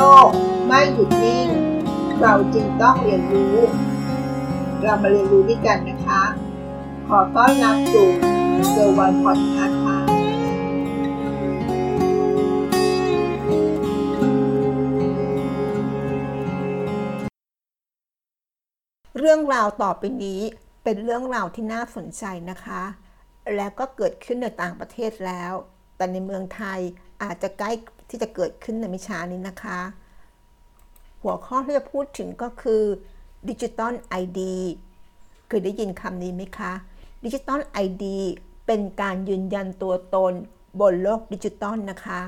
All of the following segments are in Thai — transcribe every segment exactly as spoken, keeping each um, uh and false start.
ลกไม่หยุดนิ่งเราจรึงต้องเรียนรู้เรามาเรียนรู้ด้วยกันนะคะขอต้อนรับสู่ The One Point Podcastเรื่องราวต่อไปนี้เป็นเรื่องราวที่น่าสนใจนะคะและก็เกิดขึ้นในต่างประเทศแล้วแต่ในเมืองไทยอาจจะใกล้ที่จะเกิดขึ้นในไม่ช้านี้นะคะหัวข้อที่จะพูดถึงก็คือ Digital ไอ ดี เคยได้ยินคำนี้ไหมคะ Digital ไอ ดี เป็นการยืนยันตัวตนบนโลกดิจิตอลนะคะ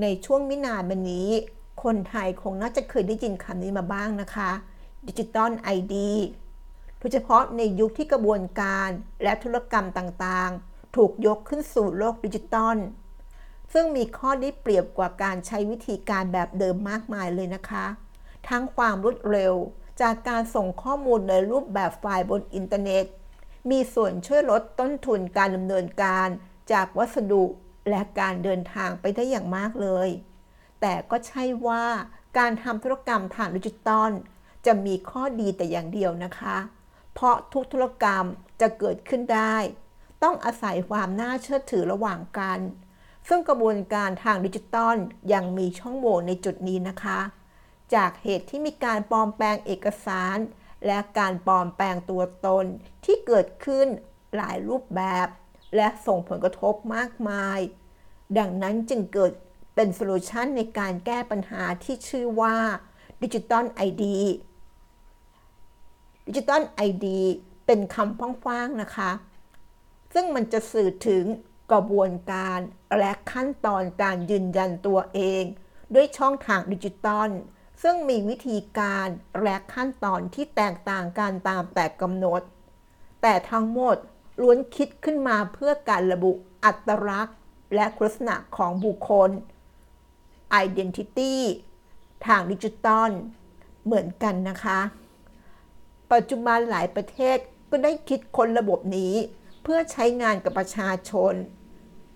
ในช่วงไม่นานมานี้คนไทยคงน่าจะเคยได้ยินคำนี้มาบ้างนะคะDigital ไอ ดี โดยเฉพาะในยุคที่กระบวนการและธุรกรรมต่างๆถูกยกขึ้นสู่โลกดิจิตอลซึ่งมีข้อได้เปรียบกว่าการใช้วิธีการแบบเดิมมากมายเลยนะคะทั้งความรวดเร็วจากการส่งข้อมูลในรูปแบบไฟล์บนอินเทอร์เน็ตมีส่วนช่วยลดต้นทุนการดำเนินการจากวัสดุและการเดินทางไปได้อย่างมากเลยแต่ก็ใช่ว่าการทำธุรกรรมผ่านดิจิตอลจะมีข้อดีแต่อย่างเดียวนะคะเพราะทุกธุรกรรมจะเกิดขึ้นได้ต้องอาศัยความน่าเชื่อถือระหว่างกันซึ่งกระบวนการทางดิจิตอลยังมีช่องโหว่ในจุดนี้นะคะจากเหตุที่มีการปลอมแปลงเอกสารและการปลอมแปลงตัวตนที่เกิดขึ้นหลายรูปแบบและส่งผลกระทบมากมายดังนั้นจึงเกิดเป็นโซลูชันในการแก้ปัญหาที่ชื่อว่า Digital ไอ ดีDigital ไอ ดี เป็นคำฟ้างๆนะคะซึ่งมันจะสื่อถึงกระบวนการและขั้นตอนการยืนยันตัวเองด้วยช่องทางดิจิตอลซึ่งมีวิธีการและขั้นตอนที่แตกต่างกันตามแต่กำหนดแต่ทั้งหมดล้วนคิดขึ้นมาเพื่อการระบุอัตลักษณ์และคุณลักษณะของบุคคล Identity ทางดิจิตอลเหมือนกันนะคะปัจจุบันหลายประเทศก็ได้คิดค้นระบบนี้เพื่อใช้งานกับประชาชน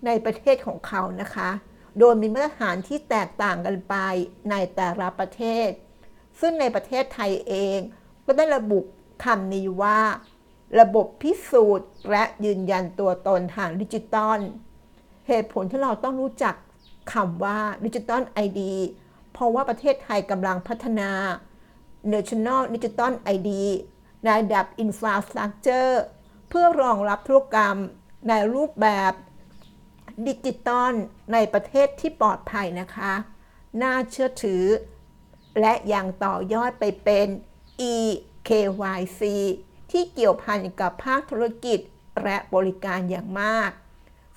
ในประเทศของเขานะคะโดยมีมาตรฐานที่แตกต่างกันไปในแต่ละประเทศซึ่งในประเทศไทยเองก็ได้ระบุคำนี้ว่าระบบพิสูจน์และยืนยันตัวตนทางดิจิตอลเหตุผลที่เราต้องรู้จักคำว่า Digital ไอ ดี เพราะว่าประเทศไทยกำลังพัฒนาNational Digital ไอ ดี ในระดับ Infrastructure เพื่อรองรับธุรกรรมในรูปแบบดิจิตอลในประเทศที่ปลอดภัยนะคะน่าเชื่อถือและยังต่อยอดไปเป็น อี เค วาย ซี ที่เกี่ยวพันกับภาคธุรกิจและบริการอย่างมาก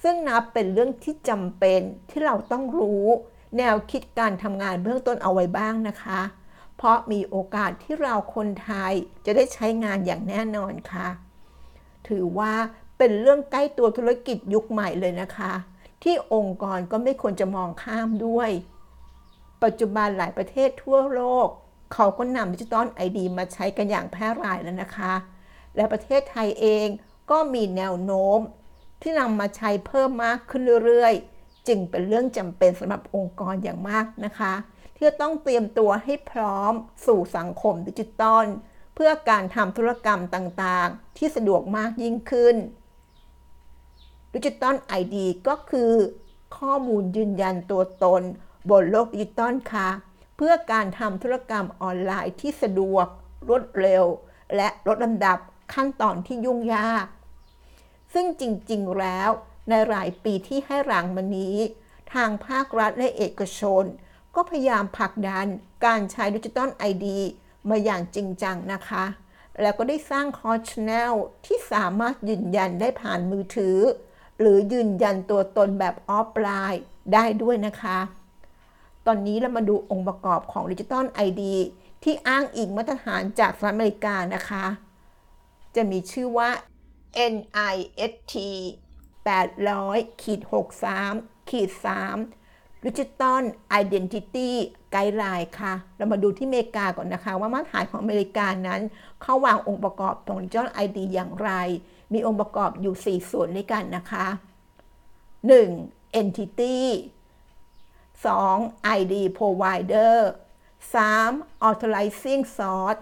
ซึ่งนับเป็นเรื่องที่จำเป็นที่เราต้องรู้แนวคิดการทำงานเบื้องต้นเอาไว้บ้างนะคะเพราะมีโอกาสที่เราคนไทยจะได้ใช้งานอย่างแน่นอนค่ะถือว่าเป็นเรื่องใกล้ตัวธุรกิจยุคใหม่เลยนะคะที่องค์กรก็ไม่ควรจะมองข้ามด้วยปัจจุบันหลายประเทศทั่วโลกเขาก็นำ Digital ไอ ดี มาใช้กันอย่างแพร่หลายแล้วนะคะและประเทศไทยเองก็มีแนวโน้มที่นำมาใช้เพิ่มมากขึ้นเรื่อยๆจึงเป็นเรื่องจำเป็นสำหรับองค์กรอย่างมากนะคะที่ต้องเตรียมตัวให้พร้อมสู่สังคมดิจิตอลเพื่อการทำธุรกรรมต่างๆที่สะดวกมากยิ่งขึ้น Digital ไอ ดี ก็คือข้อมูลยืนยันตัวตนบนโลกดิจิตอลค่ะเพื่อการทำธุรกรรมออนไลน์ที่สะดวกรวดเร็วและลดลำดับขั้นตอนที่ยุ่งยากซึ่งจริงๆแล้วในหลายปีที่ให้หลังมานี้ทางภาครัฐและเอกชนก็พยายามผลักดันการใช้ Digital ไอ ดี มาอย่างจริงจังนะคะแล้วก็ได้สร้างคอร์ส Channel ที่สามารถยืนยันได้ผ่านมือถือหรือยืนยันตัวตนแบบออฟไลน์ได้ด้วยนะคะตอนนี้เรามาดูองค์ประกอบของ Digital ไอ ดี ที่อ้างอิงมาตรฐานจากสหรัฐอเมริกานะคะจะมีชื่อว่า เอ็น ไอ เอส ที แปดศูนย์ศูนย์ หกสาม สามDigital Identity Guideline ค่ะเรามาดูที่อเมริกาก่อนนะคะว่ามาตรฐานของอเมริกานั้นเขาวางองค์ประกอบของ Digital ไอ ดี อย่างไรมีองค์ประกอบอยู่สี่ส่วนด้วยกันนะคะหนึ่ง Entity สอง ไอ ดี Provider สาม Authorizing Source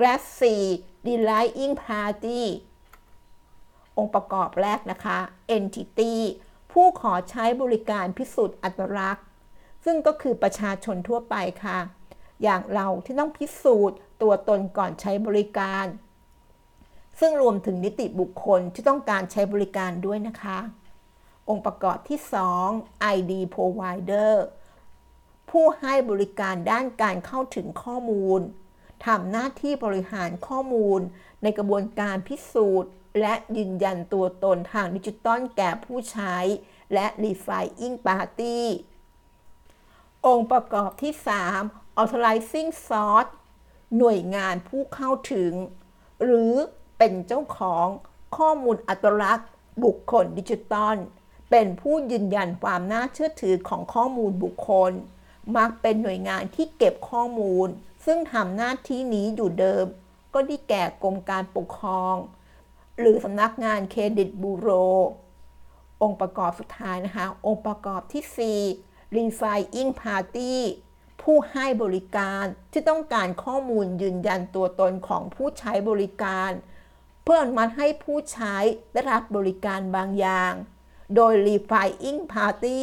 และสี่ Delaying Party องค์ประกอบแรกนะคะ Entity ผู้ขอใช้บริการพิสูจน์อัตลักษณ์ซึ่งก็คือประชาชนทั่วไปค่ะอย่างเราที่ต้องพิสูจน์ตัวตนก่อนใช้บริการซึ่งรวมถึงนิติบุคคลที่ต้องการใช้บริการด้วยนะคะองค์ประกอบที่สอง ไอ ดี Provider ผู้ให้บริการด้านการเข้าถึงข้อมูลทำหน้าที่บริหารข้อมูลในกระบวนการพิสูจน์และยืนยันตัวตนทางดิจิทัลแก่ผู้ใช้และ Delaying Party องค์ประกอบที่สาม Authorizing Source หน่วยงานผู้เข้าถึงหรือเป็นเจ้าของข้อมูลอัตลักษณ์บุคคลดิจิทัลเป็นผู้ยืนยันความน่าเชื่อถือของข้อมูลบุคคลมักเป็นหน่วยงานที่เก็บข้อมูลซึ่งทำหน้าที่นี้อยู่เดิมก็ได้แก่กรมการปกครองหรือสำนักงานเครดิตบูโรองค์ประกอบสุดท้ายนะคะองค์ประกอบที่สี่ Delaying Party ผู้ให้บริการที่ต้องการข้อมูลยืนยันตัวตนของผู้ใช้บริการเพื่ออนุมัติให้ผู้ใช้ได้รับบริการบางอย่างโดย Delaying Party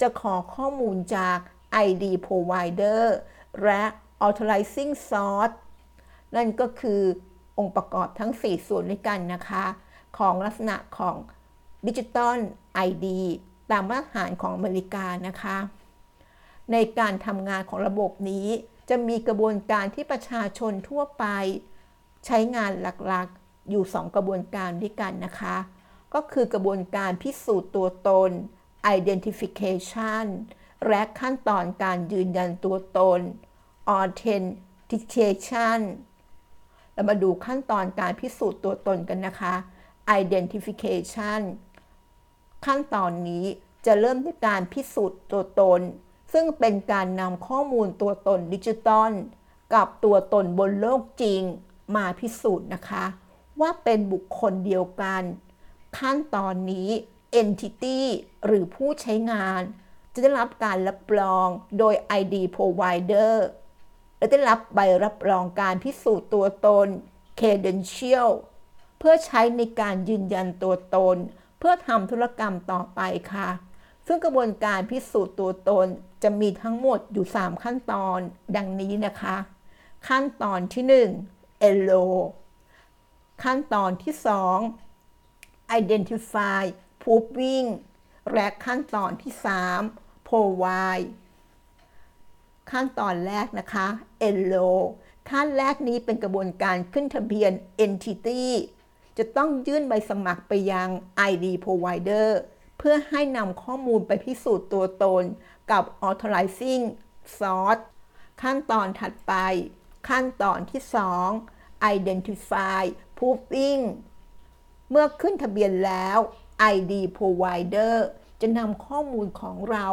จะขอข้อมูลจาก ไอ ดี Provider และ Authorizing Source นั่นก็คือองค์ประกอบทั้งสี่ส่วนด้วยกันนะคะของลักษณะของ Digital ไอ ดี ตามมาตรฐานของอเมริกานะคะในการทำงานของระบบนี้จะมีกระบวนการที่ประชาชนทั่วไปใช้งานหลักๆอยู่สองกระบวนการด้วยกันนะคะก็คือกระบวนการพิสูจน์ตัวตน identification และขั้นตอนการยืนยันตัวตน authentication เรามาดูขั้นตอนการพิสูจน์ตัวตนกันนะคะ identification ขั้นตอนนี้จะเริ่มด้วยการพิสูจน์ตัวตนซึ่งเป็นการนำข้อมูลตัวตนดิจิทัลกับตัวตนบนโลกจริงมาพิสูจน์นะคะว่าเป็นบุคคลเดียวกันขั้นตอนนี้ Entity หรือผู้ใช้งานจะได้รับการรับรองโดย ไอ ดี Provider และได้รับใบรับรองการพิสูจน์ตัวตน Credential เพื่อใช้ในการยืนยันตัวตนเพื่อทำธุรกรรมต่อไปค่ะซึ่งกระบวนการพิสูจน์ตัวตนจะมีทั้งหมดอยู่สามขั้นตอนดังนี้นะคะขั้นตอนที่หนึ่ง Allow ขั้นตอนที่สองidentify proving และขั้นตอนที่สาม provide ขั้นตอนแรกนะคะ allow ขั้นแรกนี้เป็นกระบวนการขึ้นทะเบียน entity จะต้องยื่นใบสมัครไปยัง ไอ ดี provider เพื่อให้นำข้อมูลไปพิสูจน์ตัวตนกับ authorizing source ขั้นตอนถัดไปขั้นตอนที่สอง identify provingเมื่อขึ้นทะเบียนแล้ว ไอ ดี Provider จะนำข้อมูลของเรา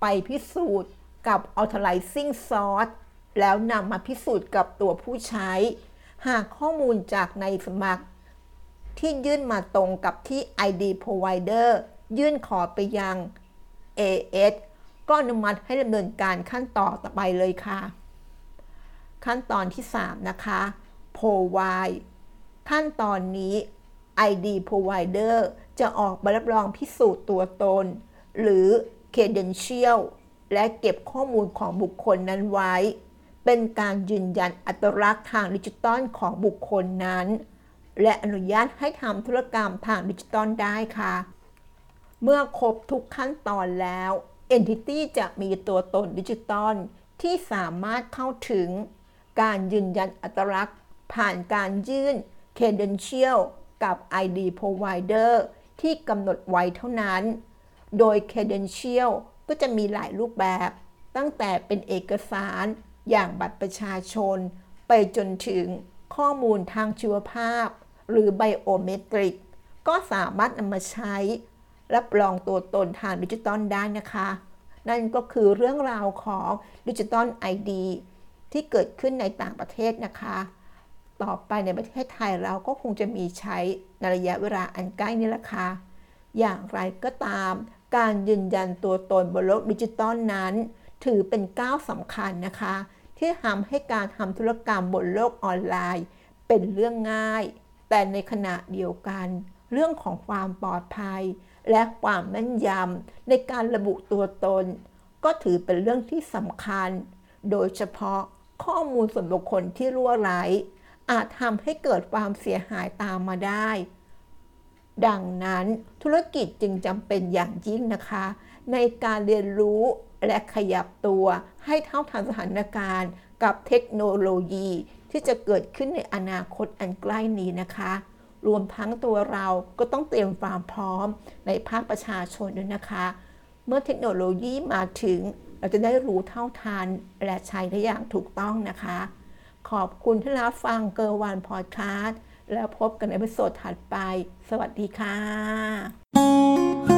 ไปพิสูจน์กับ Authorizing Source แล้วนำมาพิสูจน์กับตัวผู้ใช้หากข้อมูลจากในสมัครที่ยื่นมาตรงกับที่ ไอ ดี Provider ยื่นขอไปยัง เอ เอส ก็อนุมัติให้ดำเนินการขั้นต่อต่อไปเลยค่ะขั้นตอนที่สามนะคะ Provide ขั้นตอนนี้ไอ ดี Provider จะออกใบรับรองพิสูจน์ตัวตนหรือ Credential และเก็บข้อมูลของบุคคลนั้นไว้เป็นการยืนยันอัตลักษณ์ทางดิจิทัลของบุคคลนั้นและอนุญาตให้ทำธุรกรรมทางดิจิทัลได้ค่ะเมื่อครบทุกขั้นตอนแล้ว Entity จะมีตัวตนดิจิทัลที่สามารถเข้าถึงการยืนยันอัตลักษณ์ผ่านการยื่น Credentialกับ ไอ ดี Provider ที่กำหนดไว้เท่านั้นโดย Credential ก็จะมีหลายรูปแบบตั้งแต่เป็นเอกสารอย่างบัตรประชาชนไปจนถึงข้อมูลทางชีวภาพหรือ Biometric ก็สามารถนำมาใช้รับรองตัวตนทางดิจิทัลได้นะคะนั่นก็คือเรื่องราวของ Digital ไอ ดี ที่เกิดขึ้นในต่างประเทศนะคะต่อไปในประเทศไทยเราก็คงจะมีใช้ในระยะเวลาอันใกล้นี้ละค่ะอย่างไรก็ตามการยืนยันตัวตนบนโลกดิจิทัลนั้น ถือเป็นก้าวสำคัญนะคะที่ทำให้การทำธุรกรรมบนโลกออนไลน์เป็นเรื่องง่ายแต่ในขณะเดียวกันเรื่องของความปลอดภัยและความแม่นยำในการระบุตัวตนก็ถือเป็นเรื่องที่สำคัญโดยเฉพาะข้อมูลส่วนบุคคลที่รั่วไหลอาจทำให้เกิดความเสียหายตามมาได้ดังนั้นธุรกิจจึงจำเป็นอย่างยิ่งนะคะในการเรียนรู้และขยับตัวให้เท่าทันสถานการณ์กับเทคโนโลยีที่จะเกิดขึ้นในอนาคตอันใกล้นี้นะคะรวมทั้งตัวเราก็ต้องเตรียมความพร้อมในภาคประชาชนด้วยนะคะเมื่อเทคโนโลยีมาถึงเราจะได้รู้เท่าทันและใช้ได้อย่างถูกต้องนะคะขอบคุณที่รับฟังเกอร์วันพอดคาสต์แล้วพบกันในเอพิโซดถัดไปสวัสดีค่ะ